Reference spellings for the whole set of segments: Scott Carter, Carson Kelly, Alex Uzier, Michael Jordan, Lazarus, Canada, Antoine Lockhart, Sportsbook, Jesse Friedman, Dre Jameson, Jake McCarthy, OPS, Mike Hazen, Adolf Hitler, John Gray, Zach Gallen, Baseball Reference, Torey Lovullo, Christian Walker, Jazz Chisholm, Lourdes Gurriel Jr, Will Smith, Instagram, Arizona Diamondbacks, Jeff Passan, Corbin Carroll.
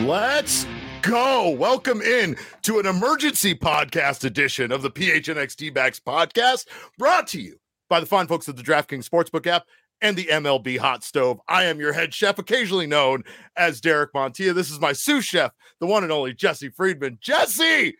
Let's go. Welcome in to an emergency podcast edition of the PHNX D-Backs podcast, brought to you by the fine folks at the DraftKings Sportsbook app and the MLB Hot Stove. I am your head chef, occasionally known as Derek Montilla. This is my sous chef, the one and only Jesse Friedman. Jesse!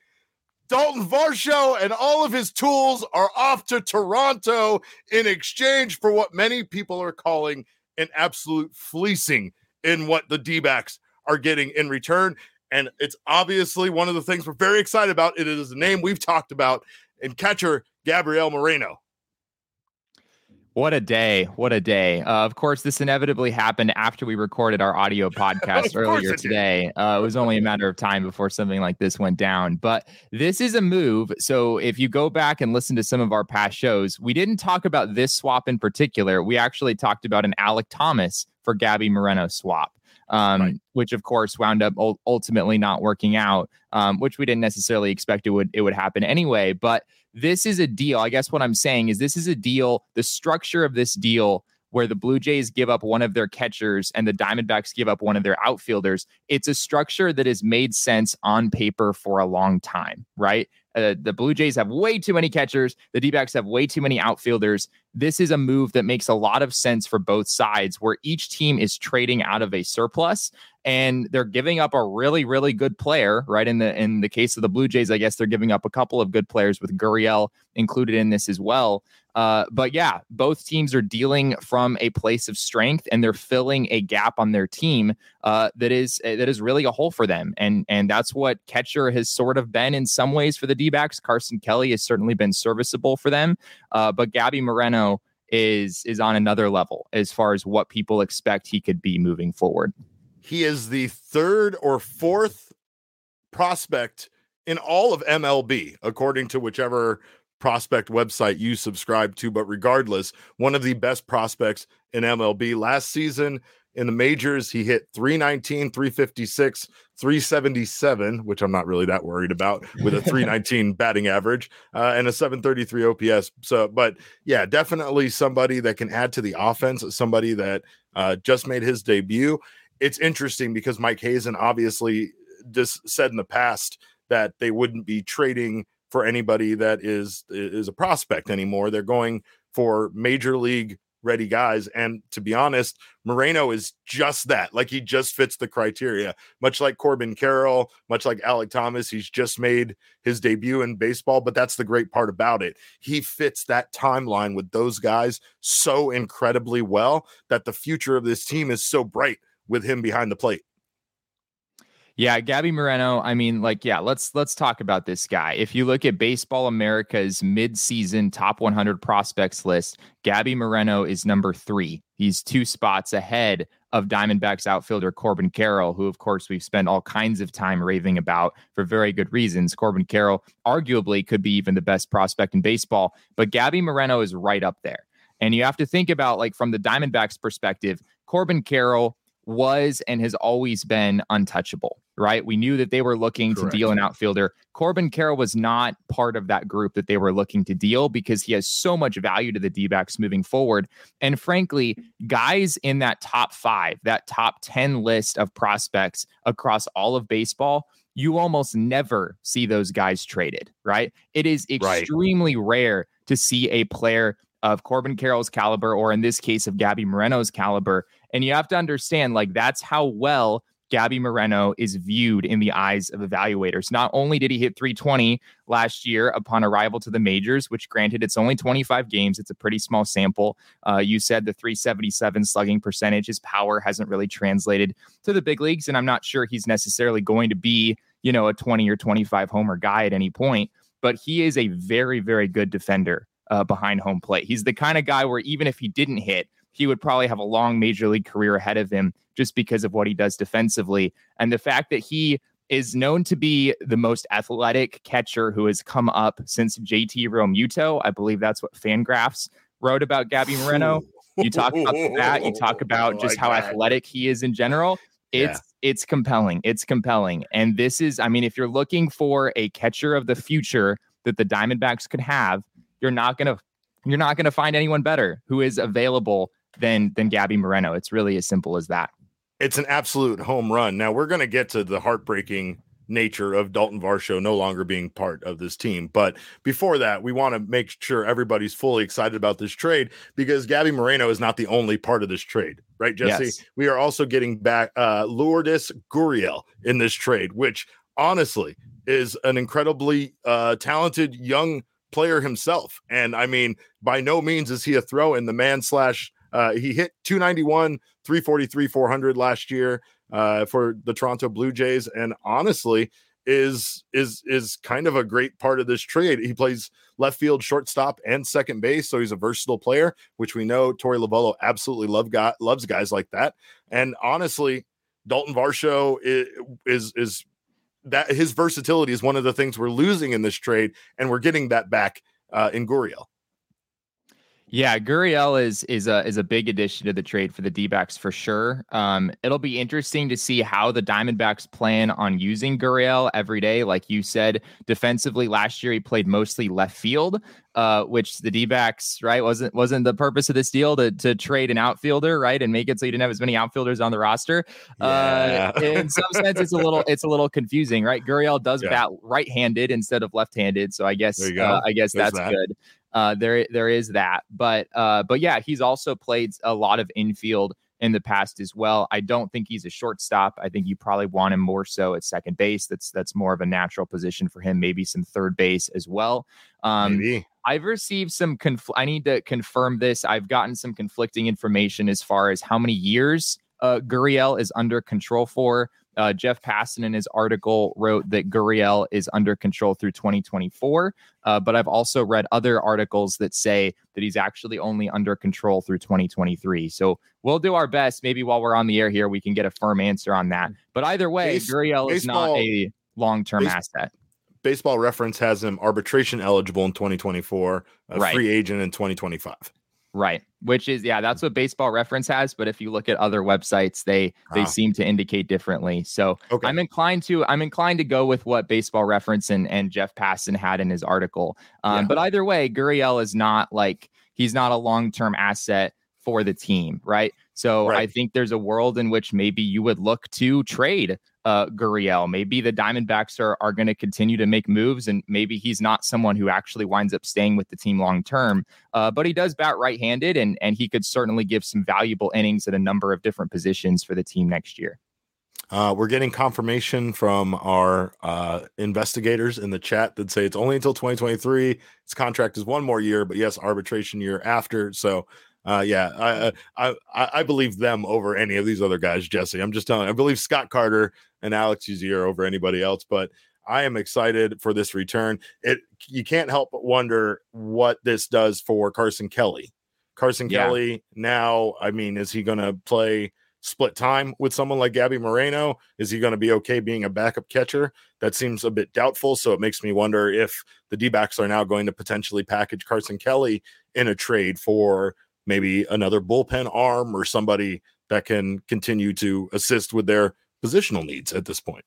Daulton Varsho and all of his tools are off to Toronto in exchange for what many people are calling an absolute fleecing in what the D-backs are getting in return. And it's obviously one of the things we're very excited about. It is a name we've talked about in catcher Gabriel Moreno. What a day. What a day. Of course, this inevitably happened after we recorded our audio podcast earlier today. It was only a matter of time before something like this went down. But this is a move. So if you go back and listen to some of our past shows, we didn't talk about this swap in particular. We actually talked about an Alec Thomas for Gabby Moreno swap. Which of course wound up ultimately not working out, which we didn't necessarily expect it would happen anyway. But this is a deal. I guess what I'm saying is this is a deal, the structure of this deal where the Blue Jays give up one of their catchers and the Diamondbacks give up one of their outfielders. It's a structure that has made sense on paper for a long time, right? The Blue Jays have way too many catchers. The D-backs have way too many outfielders. This is a move that makes a lot of sense for both sides, where each team is trading out of a surplus and they're giving up a really, really good player, right? In the case of the Blue Jays, I guess they're giving up a couple of good players, with Gurriel included in this as well. But yeah, both teams are dealing from a place of strength, and they're filling a gap on their team that is really a hole for them. And that's what catcher has sort of been in some ways for the D-backs. Carson Kelly has certainly been serviceable for them. But Gabby Moreno is on another level as far as what people expect he could be moving forward. He is the third or fourth prospect in all of MLB, according to whichever prospect website you subscribe to, but regardless, one of the best prospects in MLB. Last season in the majors, he hit 319, 356, 377, which I'm not really that worried about, with a 319 batting average and a 733 OPS. So, but yeah, definitely somebody that can add to the offense, somebody that just made his debut. It's interesting because Mike Hazen obviously just said in the past that they wouldn't be trading for anybody that is a prospect anymore. They're going for major league ready guys. And to be honest, Moreno is just that. Like, he just fits the criteria, much like Corbin Carroll, much like Alec Thomas. He's just made his debut in baseball, but that's the great part about it. He fits that timeline with those guys so incredibly well that the future of this team is so bright with him behind the plate. Yeah, Gabby Moreno, I mean, like, yeah, let's talk about this guy. If you look at Baseball America's midseason top 100 prospects list, Gabby Moreno is number 3. He's 2 spots ahead of Diamondbacks outfielder Corbin Carroll, who, of course, we've spent all kinds of time raving about for very good reasons. Corbin Carroll arguably could be even the best prospect in baseball, but Gabby Moreno is right up there. And you have to think about, like, from the Diamondbacks perspective, Corbin Carroll was and has always been untouchable, right? We knew that they were looking to deal an outfielder. Corbin Carroll was not part of that group that they were looking to deal, because he has so much value to the D-backs moving forward. And frankly, guys in that top 5, that top 10 list of prospects across all of baseball, you almost never see those guys traded, right? It is extremely rare to see a player of Corbin Carroll's caliber, or in this case of Gabby Moreno's caliber. And you have to understand, like, that's how well Gabby Moreno is viewed in the eyes of evaluators. Not only did he hit 320 last year upon arrival to the majors, which, granted, it's only 25 games. It's a pretty small sample. You said the 377 slugging percentage, his power hasn't really translated to the big leagues. And I'm not sure he's necessarily going to be, you know, a 20 or 25 homer guy at any point, but he is a very, very good defender. behind home plate. He's the kind of guy where even if he didn't hit, he would probably have a long major league career ahead of him just because of what he does defensively. And the fact that he is known to be the most athletic catcher who has come up since JT Realmuto. I believe that's what FanGraphs wrote about Gabby Moreno. You talk about that. You talk about just how athletic he is in general. It's compelling. It's compelling. And this is, I mean, if you're looking for a catcher of the future that the Diamondbacks could have, you're not gonna find anyone better who is available than Gabby Moreno. It's really as simple as that. It's an absolute home run. Now we're going to get to the heartbreaking nature of Daulton Varsho no longer being part of this team. But before that, we want to make sure everybody's fully excited about this trade because Gabby Moreno is not the only part of this trade, right, Jesse? Yes. We are also getting back Lourdes Gurriel in this trade, which honestly is an incredibly talented young player himself. And I mean, by no means is he a throw in the man slash he hit 291, 343, 400 last year for the Toronto Blue Jays, and honestly is kind of a great part of this trade. He plays left field, shortstop, and second base, so he's a versatile player, which we know Torey Lovullo absolutely loves guys like that. And honestly, Daulton Varsho is that his versatility is one of the things we're losing in this trade, and we're getting that back in Gurriel. Yeah, Gurriel is a big addition to the trade for the D-backs for sure. It'll be interesting to see how the Diamondbacks plan on using Gurriel every day. Like you said, defensively last year he played mostly left field, which the D-backs, right, wasn't the purpose of this deal to trade an outfielder, right, and make it so you didn't have as many outfielders on the roster. Yeah. In some sense, it's a little confusing, right? Gurriel does bat right-handed instead of left-handed, so I guess that's good. There is that, but yeah, he's also played a lot of infield in the past as well. I don't think he's a shortstop. I think you probably want him more so at second base. That's more of a natural position for him. Maybe some third base as well. Maybe. I've received some I need to confirm this. I've gotten some conflicting information as far as how many years Gurriel is under control for. Jeff Passan in his article wrote that Gurriel is under control through 2024, but I've also read other articles that say that he's actually only under control through 2023. So we'll do our best. Maybe while we're on the air here, we can get a firm answer on that. But either way, Gurriel is not a long-term asset. Baseball Reference has him arbitration eligible in 2024, free agent in 2025. Right. Which is, that's what Baseball Reference has. But if you look at other websites, they seem to indicate differently. So okay. I'm inclined to go with what Baseball Reference and Jeff Passan had in his article. But either way, Gurriel is not he's not a long-term asset for the team. Right. So I think there's a world in which maybe you would look to trade Gurriel. Maybe the Diamondbacks are going to continue to make moves, and maybe he's not someone who actually winds up staying with the team long term, but he does bat right-handed, and he could certainly give some valuable innings at a number of different positions for the team next year. We're getting confirmation from our investigators in the chat that say it's only until 2023. His contract is one more year, but yes, arbitration year after. So I believe them over any of these other guys, Jesse. I'm just telling you, I believe Scott Carter and Alex Uzier over anybody else, but I am excited for this return. You can't help but wonder what this does for Carson Kelly. Kelly now, I mean, is he going to play split time with someone like Gabby Moreno? Is he going to be okay being a backup catcher? That seems a bit doubtful. So it makes me wonder if the D-backs are now going to potentially package Carson Kelly in a trade for maybe another bullpen arm or somebody that can continue to assist with their positional needs at this point.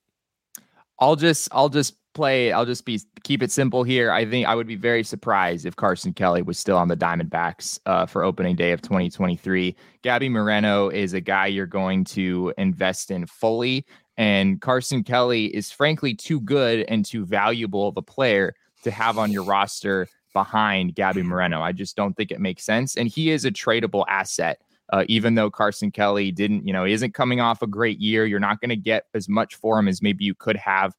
Keep it simple here. I think I would be very surprised if Carson Kelly was still on the Diamondbacks for opening day of 2023. Gabby Moreno is a guy you're going to invest in fully, and Carson Kelly is frankly too good and too valuable of a player to have on your roster behind Gabby Moreno. I just don't think it makes sense. And he is a tradable asset, even though Carson Kelly isn't coming off a great year. You're not going to get as much for him as maybe you could have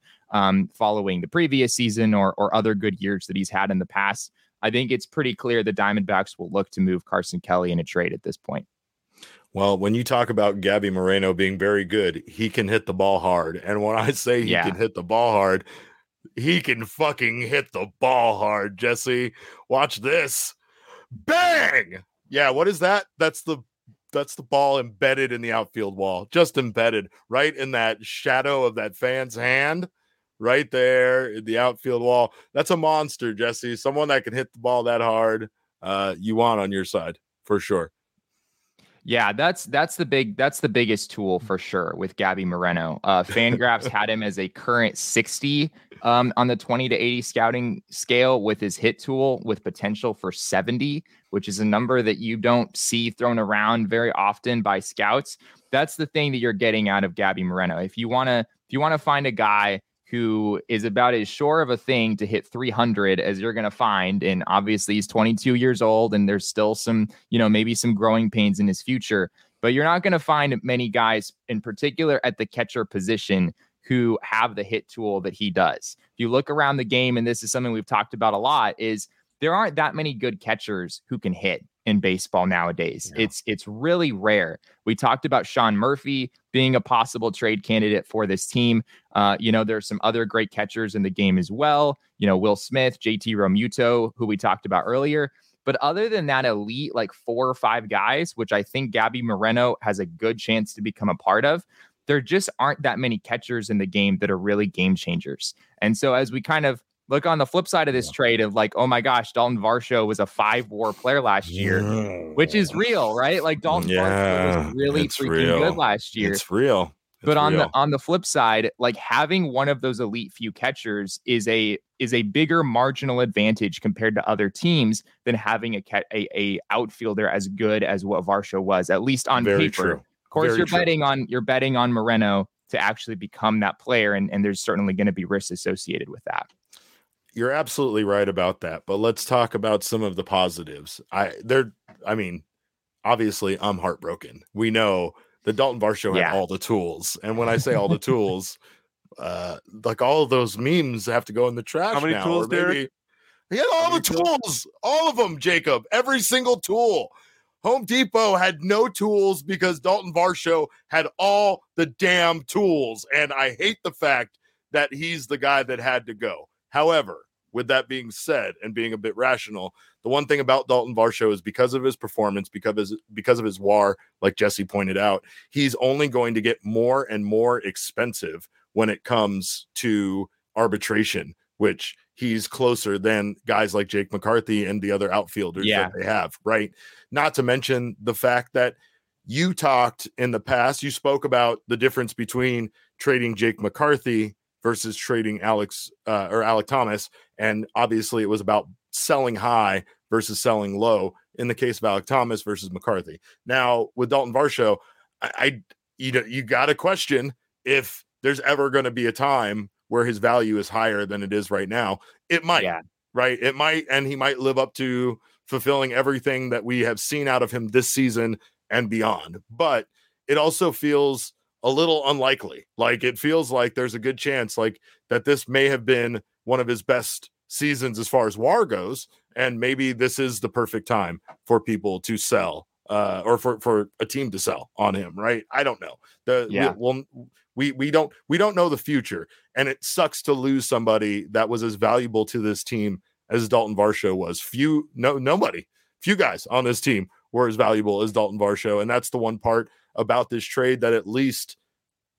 following the previous season or other good years that he's had in the past. I think it's pretty clear the Diamondbacks will look to move Carson Kelly in a trade at this point. Well, when you talk about Gabby Moreno being very good, he can hit the ball hard. And when I say he can hit the ball hard, he can fucking hit the ball hard, Jesse. Watch this. Bang! Yeah, what is that? That's the ball embedded in the outfield wall, just embedded right in that shadow of that fan's hand right there in the outfield wall. That's a monster, Jesse. Someone that can hit the ball that hard, you want on your side for sure. Yeah, that's the biggest tool for sure with Gabby Moreno. FanGraphs had him as a current 60 on the 20 to 80 scouting scale with his hit tool, with potential for 70, which is a number that you don't see thrown around very often by scouts. That's the thing that you're getting out of Gabby Moreno. If you want to find a guy who is about as sure of a thing to hit 300 as you're going to find. And obviously he's 22 years old and there's still some, maybe some growing pains in his future, but you're not going to find many guys in particular at the catcher position who have the hit tool that he does. If you look around the game, and this is something we've talked about a lot, is there aren't that many good catchers who can hit in baseball nowadays. Yeah. It's really rare. We talked about Sean Murphy being a possible trade candidate for this team. There's some other great catchers in the game as well. Will Smith, JT Realmuto, who we talked about earlier. But other than that elite, like 4 or 5 guys, which I think Gabby Moreno has a good chance to become a part of, there just aren't that many catchers in the game that are really game changers. And so as we kind of look on the flip side of this trade of like, oh my gosh, Daulton Varsho was a 5-WAR player last year, which is real, right? Like Daulton Varsho was really freaking good last year. It's real. But on the flip side, like having one of those elite few catchers is a bigger marginal advantage compared to other teams than having a outfielder as good as what Varsho was, at least on paper. True. Of course, you're betting on Moreno to actually become that player, and there's certainly going to be risks associated with that. You're absolutely right about that, but let's talk about some of the positives. Obviously, I'm heartbroken. We know that Daulton Varsho had all the tools, and when I say all the tools, like all of those memes have to go in the trash. How many tools, Derek? He had all the tools, all of them, Jacob. Every single tool. Home Depot had no tools because Daulton Varsho had all the damn tools, and I hate the fact that he's the guy that had to go. However, with that being said, and being a bit rational, the one thing about Daulton Varsho is because of his performance, because of his WAR, like Jesse pointed out, he's only going to get more and more expensive when it comes to arbitration, which he's closer than guys like Jake McCarthy and the other outfielders that they have, right? Not to mention the fact that you talked in the past, you spoke about the difference between trading Jake McCarthy versus trading Alec Thomas. And obviously it was about selling high versus selling low in the case of Alec Thomas versus McCarthy. Now with Daulton Varsho, you got to question if there's ever going to be a time where his value is higher than it is right now. It might, right? It might, and he might live up to fulfilling everything that we have seen out of him this season and beyond. But it also feels a little unlikely. Like it feels like there's a good chance like that this may have been one of his best seasons as far as WAR goes. And maybe this is the perfect time for people to sell or for a team to sell on him. Right. I don't know. We don't know the future, and it sucks to lose somebody that was as valuable to this team as Daulton Varsho was. Few guys on this team were as valuable as Daulton Varsho. And that's the one part about this trade that at least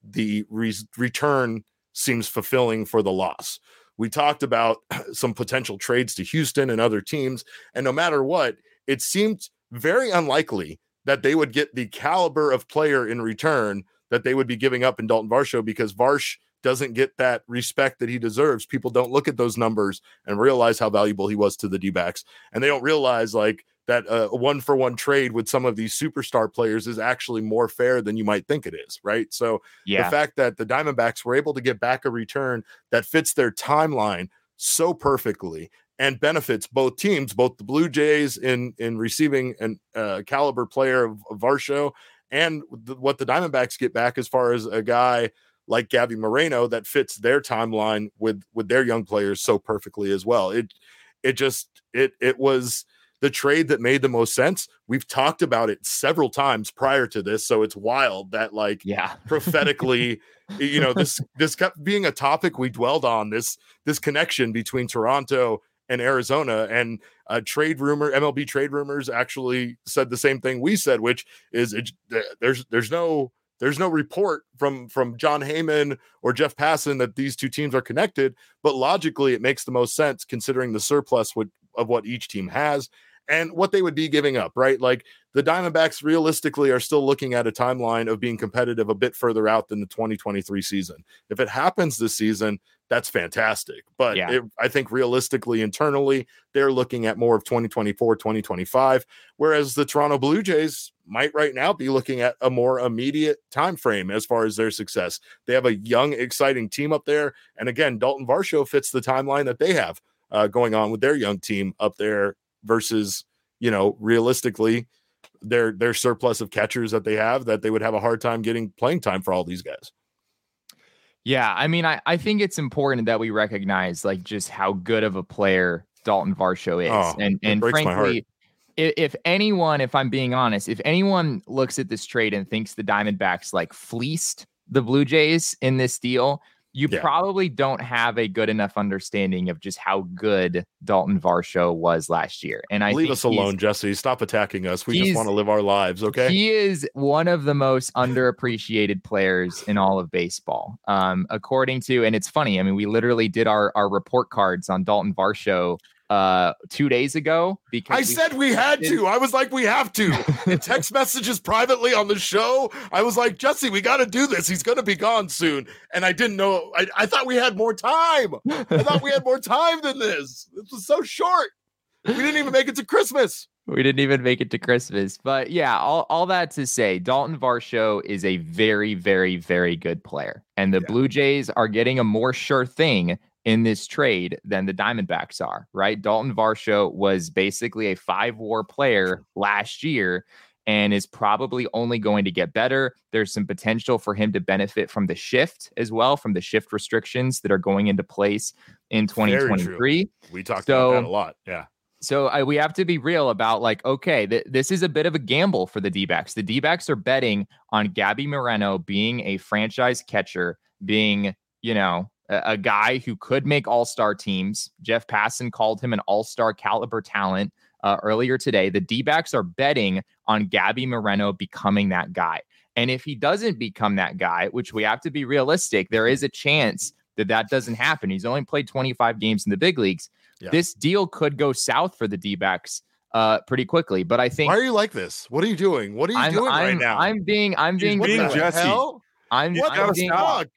the return seems fulfilling for the loss. We talked about some potential trades to Houston and other teams, and no matter what, it seemed very unlikely that they would get the caliber of player in return that they would be giving up in Daulton Varsho, because Varsh doesn't get that respect that he deserves. People don't look at those numbers and realize how valuable he was to the D-backs, and they don't realize like that a one-for-one trade with some of these superstar players is actually more fair than you might think it is, right? So the fact that the Diamondbacks were able to get back a return that fits their timeline so perfectly and benefits both teams, both the Blue Jays in receiving a caliber player of Varsho, and what the Diamondbacks get back as far as a guy like Gabby Moreno that fits their timeline with their young players so perfectly as well. It was the trade that made the most sense. We've talked about it several times prior to this, so it's wild that prophetically, this kept being a topic we dwelled on, this connection between Toronto and Arizona. And MLB trade rumors actually said the same thing we said, which is there's no report from John Heyman or Jeff Passan that these two teams are connected, but logically it makes the most sense considering the surplus of what each team has and what they would be giving up, right? Like the Diamondbacks realistically are still looking at a timeline of being competitive a bit further out than the 2023 season. If it happens this season, that's fantastic. But yeah. I think realistically, internally, they're looking at more of 2024, 2025, whereas the Toronto Blue Jays might right now be looking at a more immediate time frame as far as their success. They have a young, exciting team up there. And again, Daulton Varsho fits the timeline that they have going on with their young team up there versus, you know, realistically, their surplus of catchers that they have, that they would have a hard time getting playing time for all these guys. Yeah, I mean, I think it's important that we recognize like just how good of a player Daulton Varsho is. Oh, and frankly, if I'm being honest, if anyone looks at this trade and thinks the Diamondbacks like fleeced the Blue Jays in this deal, probably don't have a good enough understanding of just how good Daulton Varsho was last year. And I leave us alone, Jesse. Stop attacking us. We just want to live our lives. Okay. He is one of the most underappreciated players in all of baseball. According to, and it's funny. I mean, we literally did our report cards on Daulton Varsho 2 days ago because we have to in text messages privately on the show. I was like, Jesse, we got to do this. He's going to be gone soon. And I didn't know. I thought we had more time. I thought we had more time than this. This was so short. We didn't even make it to Christmas. But yeah, all that to say, Daulton Varsho is a very, very, very good player. And the Blue Jays are getting a more sure thing in this trade than the Diamondbacks are, right? Daulton Varsho was basically a 5-WAR player last year and is probably only going to get better. There's some potential for him to benefit from the shift as well, from the shift restrictions that are going into place in 2023. We talked about that a lot. Yeah. So we have to be real about like, okay, this is a bit of a gamble for the D-backs. The D-backs are betting on Gabby Moreno being a franchise catcher, being, you know, a guy who could make all-star teams. Jeff Passan called him an all-star caliber talent earlier today. The D-backs are betting on Gabby Moreno becoming that guy. And if he doesn't become that guy, which we have to be realistic, there is a chance that doesn't happen. He's only played 25 games in the big leagues. Yeah. This deal could go south for the D-backs pretty quickly, but I think... Why are you like this? What are you doing? Right now? I'm being Jesse.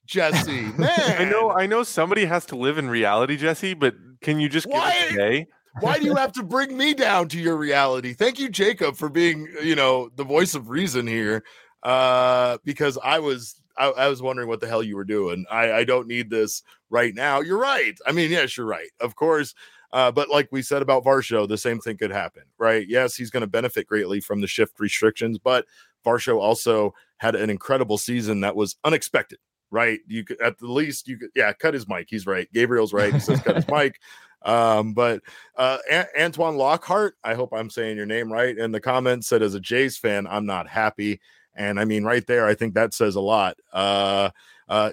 Jesse, man. I know somebody has to live in reality, Jesse, but can you just give it today? Why do you have to bring me down to your reality? Thank you, Jacob, for being, you know, the voice of reason here. Because I was wondering what the hell you were doing. I don't need this right now. You're right. I mean, yes, you're right. Of course. But like we said about Varsho, the same thing could happen, right? Yes, he's going to benefit greatly from the shift restrictions, but Varsho also had an incredible season that was unexpected, right? You could, at the least, cut his mic. He's right. Gabriel's right. He says cut his mic. But Antoine Lockhart, I hope I'm saying your name right, in the comments said, as a Jays fan, I'm not happy. And I mean, right there, I think that says a lot.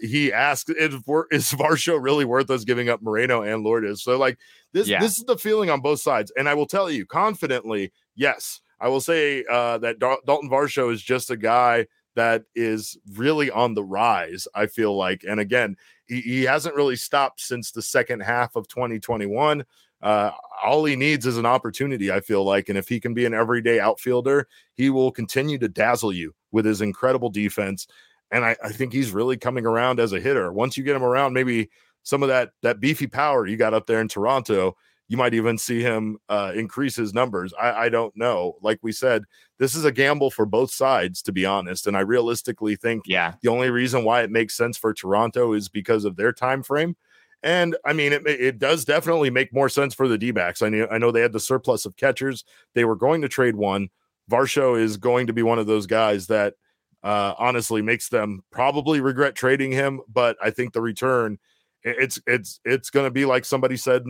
He asked, is Varsho really worth us giving up Moreno and Lourdes? So like this is the feeling on both sides. And I will tell you confidently, yes, I will say that Daulton Varsho is just a guy that is really on the rise, I feel like. And again, he hasn't really stopped since the second half of 2021. All he needs is an opportunity, I feel like. And if he can be an everyday outfielder, he will continue to dazzle you with his incredible defense. And I think he's really coming around as a hitter. Once you get him around, maybe some of that beefy power you got up there in Toronto, you might even see him increase his numbers. I don't know. Like we said, this is a gamble for both sides, to be honest. And I realistically think the only reason why it makes sense for Toronto is because of their time frame. And I mean, it does definitely make more sense for the D-backs. I know they had the surplus of catchers. They were going to trade one. Varsho is going to be one of those guys that honestly makes them probably regret trading him. But I think the return, it's going to be like somebody said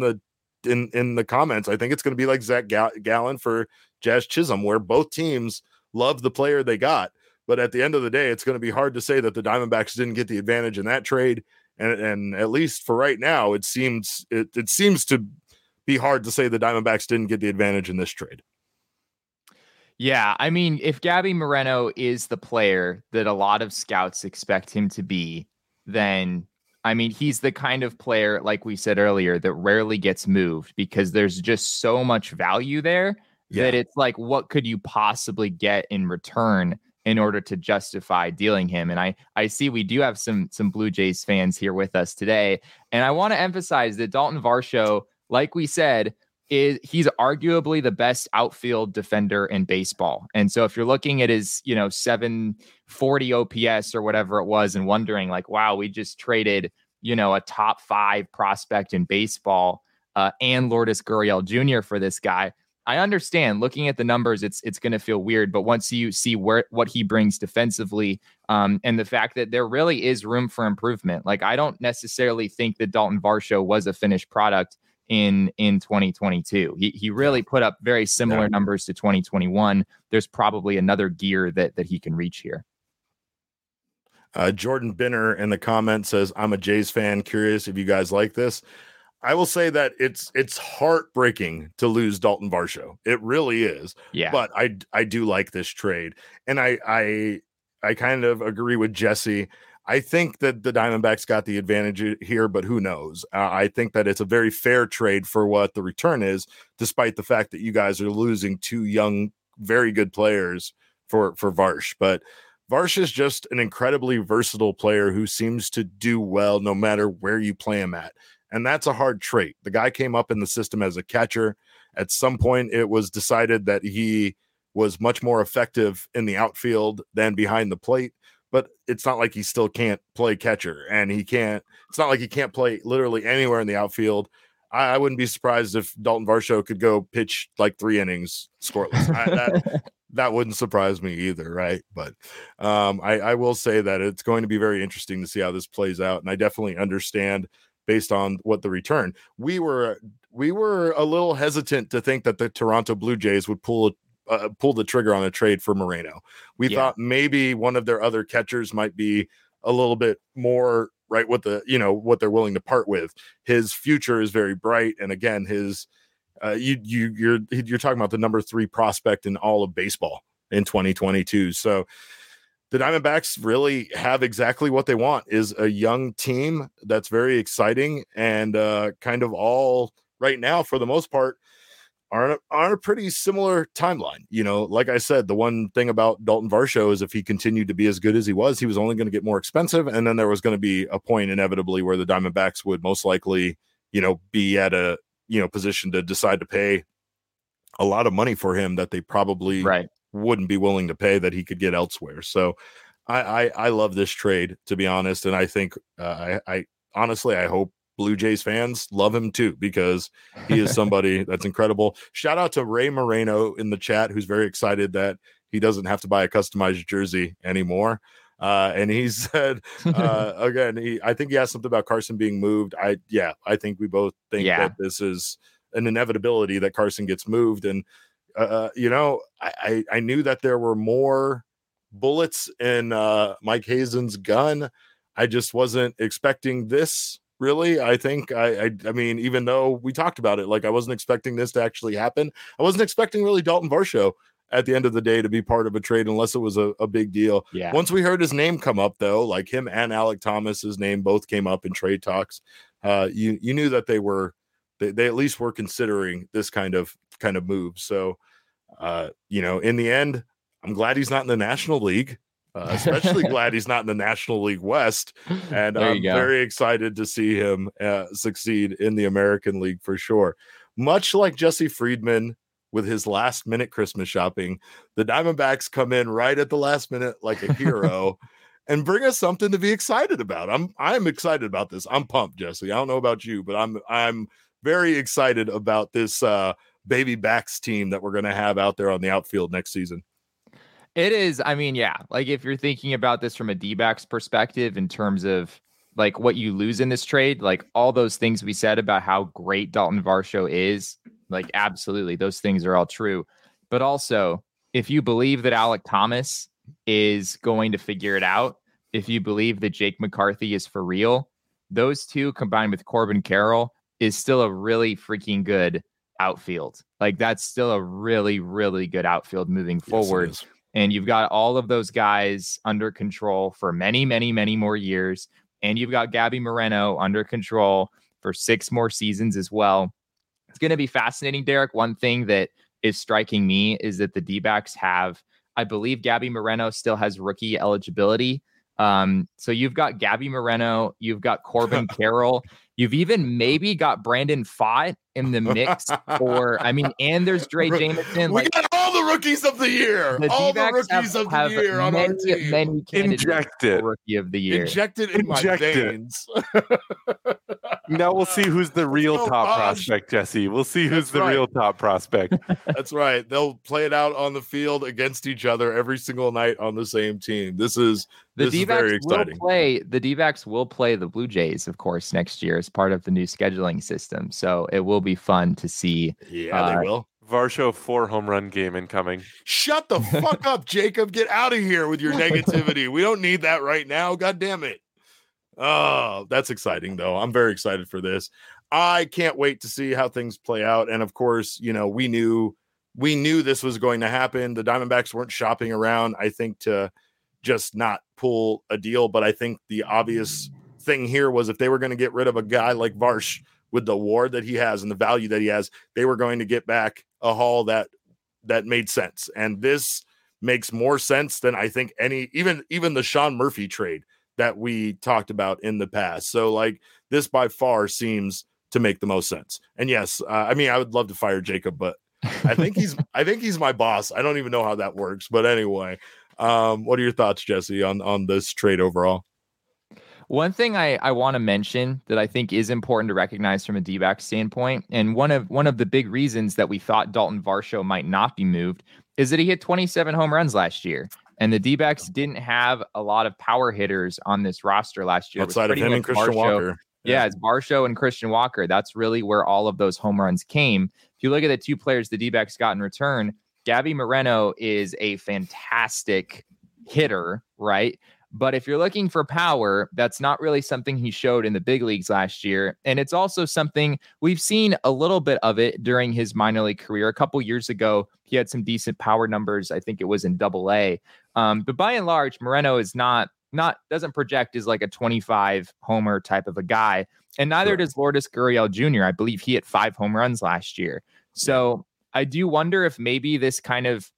in the comments, I think it's going to be like Zach Gallen for Jazz Chisholm, where both teams love the player they got. But at the end of the day, it's going to be hard to say that the Diamondbacks didn't get the advantage in that trade. And at least for right now, it seems to be hard to say the Diamondbacks didn't get the advantage in this trade. Yeah, I mean, if Gabby Moreno is the player that a lot of scouts expect him to be, then, I mean, he's the kind of player, like we said earlier, that rarely gets moved because there's just so much value there that it's like, what could you possibly get in return in order to justify dealing him? And I see we do have some Blue Jays fans here with us today. And I want to emphasize that Daulton Varsho, like we said, he's arguably the best outfield defender in baseball. And so if you're looking at his, 740 OPS or whatever it was and wondering like, wow, we just traded, a top five prospect in baseball and Lourdes Gurriel Jr. for this guy. I understand looking at the numbers, it's going to feel weird, but once you see what he brings defensively and the fact that there really is room for improvement. Like, I don't necessarily think that Daulton Varsho was a finished product in 2022. He really put up very similar numbers to 2021. There's probably another gear that he can reach here. Jordan Binner in the comment says, I'm a Jays fan. Curious if you guys like this. I will say that it's heartbreaking to lose Daulton Varsho. It really is. Yeah. But I do like this trade. And I kind of agree with Jesse. I think that the Diamondbacks got the advantage here, but who knows? I think that it's a very fair trade for what the return is, despite the fact that you guys are losing two young, very good players for Varsh. But Varsh is just an incredibly versatile player who seems to do well no matter where you play him at. And that's a hard trait. The guy came up in the system as a catcher. At some point, it was decided that he was much more effective in the outfield than behind the plate. But it's not like he still can't play catcher, and it's not like he can't play literally anywhere in the outfield. I wouldn't be surprised if Daulton Varsho could go pitch like three innings scoreless. That wouldn't surprise me either. Right. But I will say that it's going to be very interesting to see how this plays out. And I definitely understand based on what the return, we were a little hesitant to think that the Toronto Blue Jays would pull the trigger on a trade for Moreno. We thought maybe one of their other catchers might be a little bit more right with the, what they're willing to part with. His future is very bright. And again, his, you're talking about the number 3 prospect in all of baseball in 2022. So the Diamondbacks really have exactly what they want, is a young team that's very exciting and kind of all right now, for the most part, are on a pretty similar timeline. Like I said, the one thing about Daulton Varsho is if he continued to be as good as he was only going to get more expensive. And then there was going to be a point inevitably where the Diamondbacks would most likely, be at a, position to decide to pay a lot of money for him that they probably wouldn't be willing to pay that he could get elsewhere. So I love this trade, to be honest. And I think I honestly, I hope Blue Jays fans love him too, because he is somebody that's incredible. Shout out to Ray Moreno in the chat, who's very excited that he doesn't have to buy a customized jersey anymore. And he said, again, I think he asked something about Carson being moved. I think we both think that this is an inevitability that Carson gets moved. And, I knew that there were more bullets in Mike Hazen's gun. I just wasn't expecting this. Really, I think I mean, even though we talked about it, like I wasn't expecting this to actually happen. I wasn't expecting really Daulton Varsho at the end of the day to be part of a trade unless it was a big deal. Yeah. Once we heard his name come up, though, like him and Alec Thomas's name both came up in trade talks. You knew that they at least were considering this kind of move. So, in the end, I'm glad he's not in the National League. Especially glad he's not in the National League West, and I'm very excited to see him succeed in the American League for sure. Much like Jesse Friedman with his last minute Christmas shopping, the Diamondbacks come in right at the last minute like a hero and bring us something to be excited about. I'm excited about this. I'm pumped, Jesse. I don't know about you, but I'm very excited about this baby backs team that we're going to have out there on the outfield next season. It is. I mean, yeah, like if you're thinking about this from a D-backs perspective in terms of like what you lose in this trade, like all those things we said about how great Daulton Varsho is, like absolutely, those things are all true. But also, if you believe that Alec Thomas is going to figure it out, if you believe that Jake McCarthy is for real, those two combined with Corbin Carroll is still a really freaking good outfield. Like, that's still a really, really good outfield moving forward. Yes, and you've got all of those guys under control for many, many, many more years. And you've got Gabby Moreno under control for 6 more seasons as well. It's going to be fascinating, Derek. One thing that is striking me is that the D-backs have, I believe Gabby Moreno still has rookie eligibility. So you've got Gabby Moreno, you've got Corbin Carroll, you've even maybe got Brandon Fott in the mix, or I mean, and there's Dre Jameson. We got all the rookies of the year. The all D-backs the rookies have, of the year on many, our team. Many candidates for rookie of the year. Inject it in my veins. Now we'll see who's the real top prospect, Jesse. We'll see who's the real top prospect. That's right. They'll play it out on the field against each other every single night on the same team. The D-backs will play the Blue Jays, of course, next year as part of the new scheduling system. So it will be fun to see. Yeah, they will. Varsho 4 home run game incoming. Shut the fuck up, Jacob. Get out of here with your negativity. We don't need that right now. God damn it. Oh, that's exciting, though. I'm very excited for this. I can't wait to see how things play out. And of course, you know, we knew this was going to happen. The Diamondbacks weren't shopping around, I think, to just not pull a deal. But I think the obvious thing here was if they were going to get rid of a guy like Varsh with the award that he has and the value that he has, they were going to get back a haul that made sense. And this makes more sense than I think even the Sean Murphy trade that we talked about in the past. So like this by far seems to make the most sense. And yes, I mean, I would love to fire Jacob, but I think he's my boss. I don't even know how that works, but anyway, what are your thoughts, Jesse, on this trade overall? One thing I want to mention that I think is important to recognize from a D-back standpoint, and one of the big reasons that we thought Daulton Varsho might not be moved is that he hit 27 home runs last year. And the D-backs didn't have a lot of power hitters on this roster last year. Outside of him and Christian Walker. Yeah, it's Varsho and Christian Walker. That's really where all of those home runs came. If you look at the 2 players the D-backs got in return, Gabby Moreno is a fantastic hitter, right? But if you're looking for power, that's not really something he showed in the big leagues last year. And it's also something we've seen a little bit of it during his minor league career. A couple years ago, he had some decent power numbers. I think it was in AA. But by and large, Moreno is not doesn't project as like a 25 homer type of a guy. And neither does Lourdes Gurriel Jr. I believe he hit 5 home runs last year. So I do wonder if maybe this kind of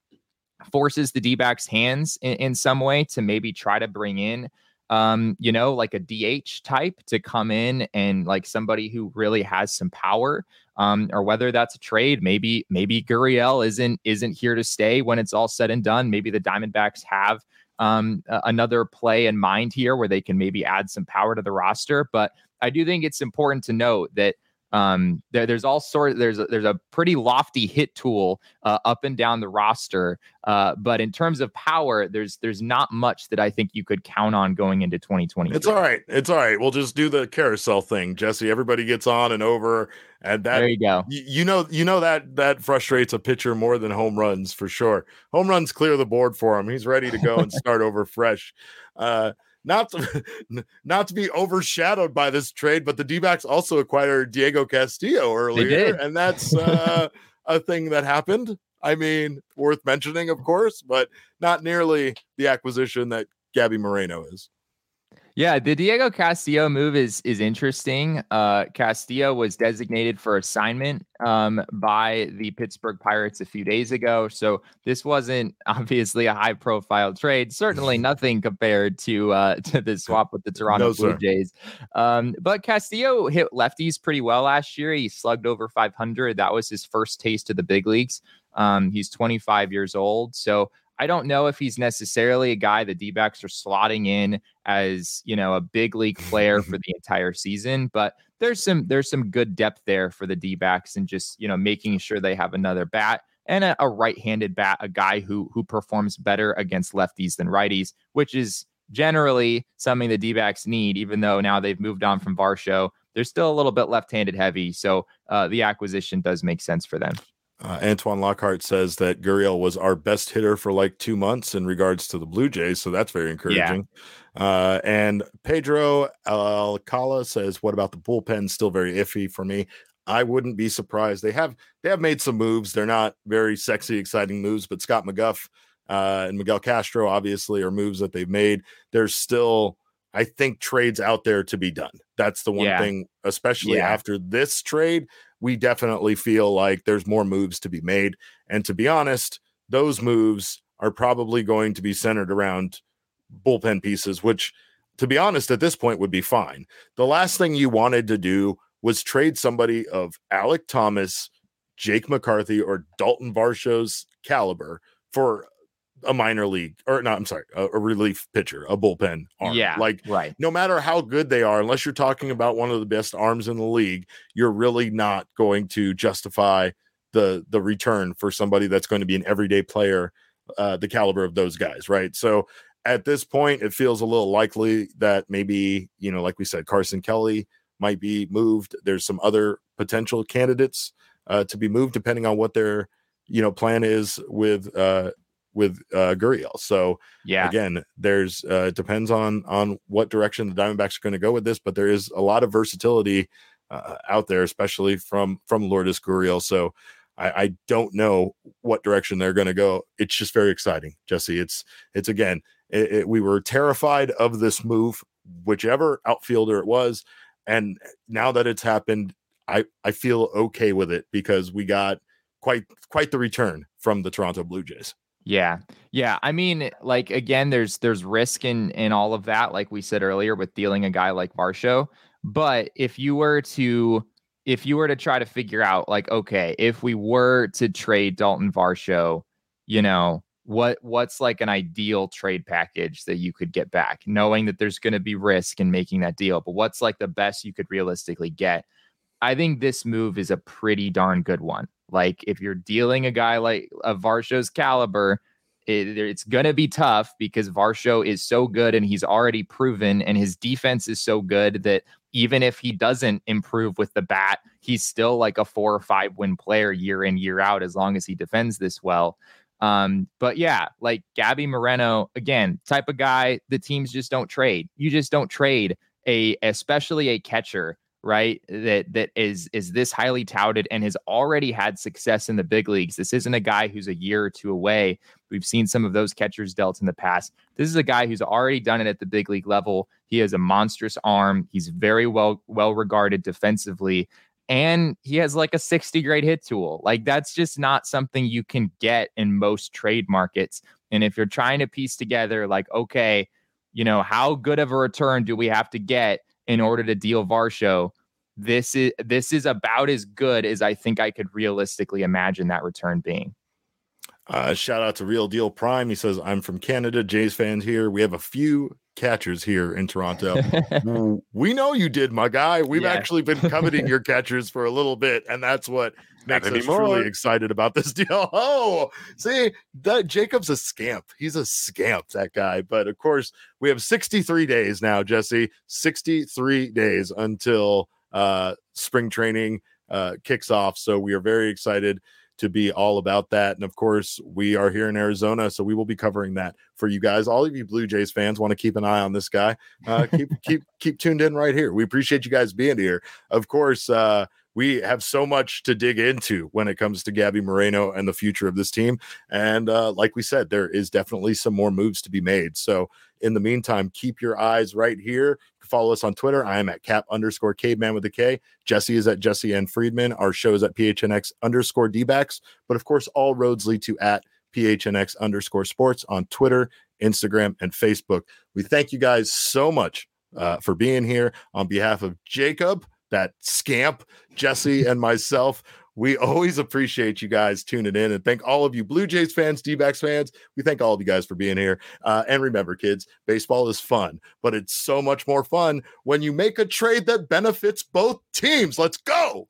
forces the D-backs hands in some way to maybe try to bring in, like a DH type to come in and like somebody who really has some power, or whether that's a trade. Maybe Gurriel isn't here to stay when it's all said and done. Maybe the Diamondbacks have another play in mind here where they can maybe add some power to the roster. But I do think it's important to note that there's a pretty lofty hit tool up and down the roster, but in terms of power, there's not much that I think you could count on going into 2020. It's all right, we'll just do the carousel thing, Jesse. Everybody gets on and over, and that, there you go. You know that frustrates a pitcher more than home runs, for sure. Home runs clear the board for him. He's ready to go and start over fresh. Not to be overshadowed by this trade, but the D-backs also acquired Diego Castillo earlier, and that's a thing that happened. I mean, worth mentioning, of course, but not nearly the acquisition that Gabby Moreno is. Yeah, the Diego Castillo move is interesting. Castillo was designated for assignment by the Pittsburgh Pirates a few days ago. So this wasn't obviously a high-profile trade. Certainly nothing compared to the swap with the Toronto Blue Jays. But Castillo hit lefties pretty well last year. He slugged over .500. That was his first taste of the big leagues. He's 25 years old. So I don't know if he's necessarily a guy the D-backs are slotting in as, a big league player for the entire season, but there's some good depth there for the D-backs and just, making sure they have another bat and a right-handed bat, a guy who performs better against lefties than righties, which is generally something the D-backs need, even though now they've moved on from Varsho. They're still a little bit left-handed heavy. So the acquisition does make sense for them. Antoine Lockhart says that Gurriel was our best hitter for like 2 months in regards to the Blue Jays, so that's very encouraging. Yeah. And Pedro Alcala says, "What about the bullpen? Still very iffy for me. I wouldn't be surprised. They have made some moves. They're not very sexy, exciting moves, but Scott McGuff and Miguel Castro obviously are moves that they've made. There's still, I think, trades out there to be done. That's the one thing, especially after this trade." We definitely feel like there's more moves to be made. And to be honest, those moves are probably going to be centered around bullpen pieces, which, to be honest, at this point would be fine. The last thing you wanted to do was trade somebody of Alec Thomas, Jake McCarthy, or Daulton Varsho's caliber for a minor league, or not, I'm sorry, a relief pitcher, a bullpen arm. Yeah, like, right. No matter how good they are, unless you're talking about one of the best arms in the league, you're really not going to justify the return for somebody that's going to be an everyday player, the caliber of those guys, right? So at this point, it feels a little likely that maybe, you know, like we said, Carson Kelly might be moved. There's some other potential candidates to be moved, depending on what their, you know, plan is with Gurriel. So again, there's it depends on what direction the Diamondbacks are going to go with this, but there is a lot of versatility out there, especially from Lourdes Gurriel. So I don't know what direction they're going to go. It's just very exciting, Jesse. It's again, we were terrified of this move, whichever outfielder it was. And now that it's happened, I feel okay with it because we got quite the return from the Toronto Blue Jays. Yeah. Yeah. I mean, like, again, there's risk in all of that, like we said earlier, with dealing a guy like Varsho. But if you were to try to figure out, like, okay, if we were to trade Daulton Varsho, you know, what's like an ideal trade package that you could get back, knowing that there's going to be risk in making that deal, but what's like the best you could realistically get? I think this move is a pretty darn good one. Like, if you're dealing a guy like a Varsho's caliber, it's going to be tough because Varsho is so good and he's already proven, and his defense is so good that even if he doesn't improve with the bat, he's still like a 4 or 5 win player year in, year out, as long as he defends this well. But yeah, like Gabby Moreno, again, type of guy the teams just don't trade. You just don't trade especially a catcher, right? That is this highly touted and has already had success in the big leagues. This isn't a guy who's a year or two away. We've seen some of those catchers dealt in the past. This is a guy who's already done it at the big league level. He has a monstrous arm. He's very well regarded defensively. And he has like a 60 grade hit tool. Like, that's just not something you can get in most trade markets. And if you're trying to piece together, like, okay, you know, how good of a return do we have to get in order to deal Varsho, this is about as good as I think I could realistically imagine that return being. Shout out to Real Deal Prime. He says, I'm from Canada, Jays fans here. We have a few catchers here in Toronto. We know you did, my guy. We've actually been coveting your catchers for a little bit, and that's what makes us truly excited about this deal. Oh, see, Jacob's a scamp. He's a scamp, that guy. But of course, we have 63 days now, Jesse, 63 days until spring training kicks off. So we are very excited to be all about that. And of course, we are here in Arizona, so we will be covering that for you guys. All of you Blue Jays fans want to keep an eye on this guy. Keep tuned in right here. We appreciate you guys being here. Of course, we have so much to dig into when it comes to Gabby Moreno and the future of this team. And like we said, there is definitely some more moves to be made. So in the meantime, keep your eyes right here. Follow us on Twitter. I am at @cap_caveman with a K. Jesse is at @JesseNFriedman. Our show is at PHNX_Dbacks. But of course, all roads lead to at @PHNX_sports on Twitter, Instagram, and Facebook. We thank you guys so much for being here. On behalf of Jacob, that scamp, Jesse, and myself, we always appreciate you guys tuning in, and thank all of you Blue Jays fans, D-backs fans. We thank all of you guys for being here. And remember, kids, baseball is fun, but it's so much more fun when you make a trade that benefits both teams. Let's go.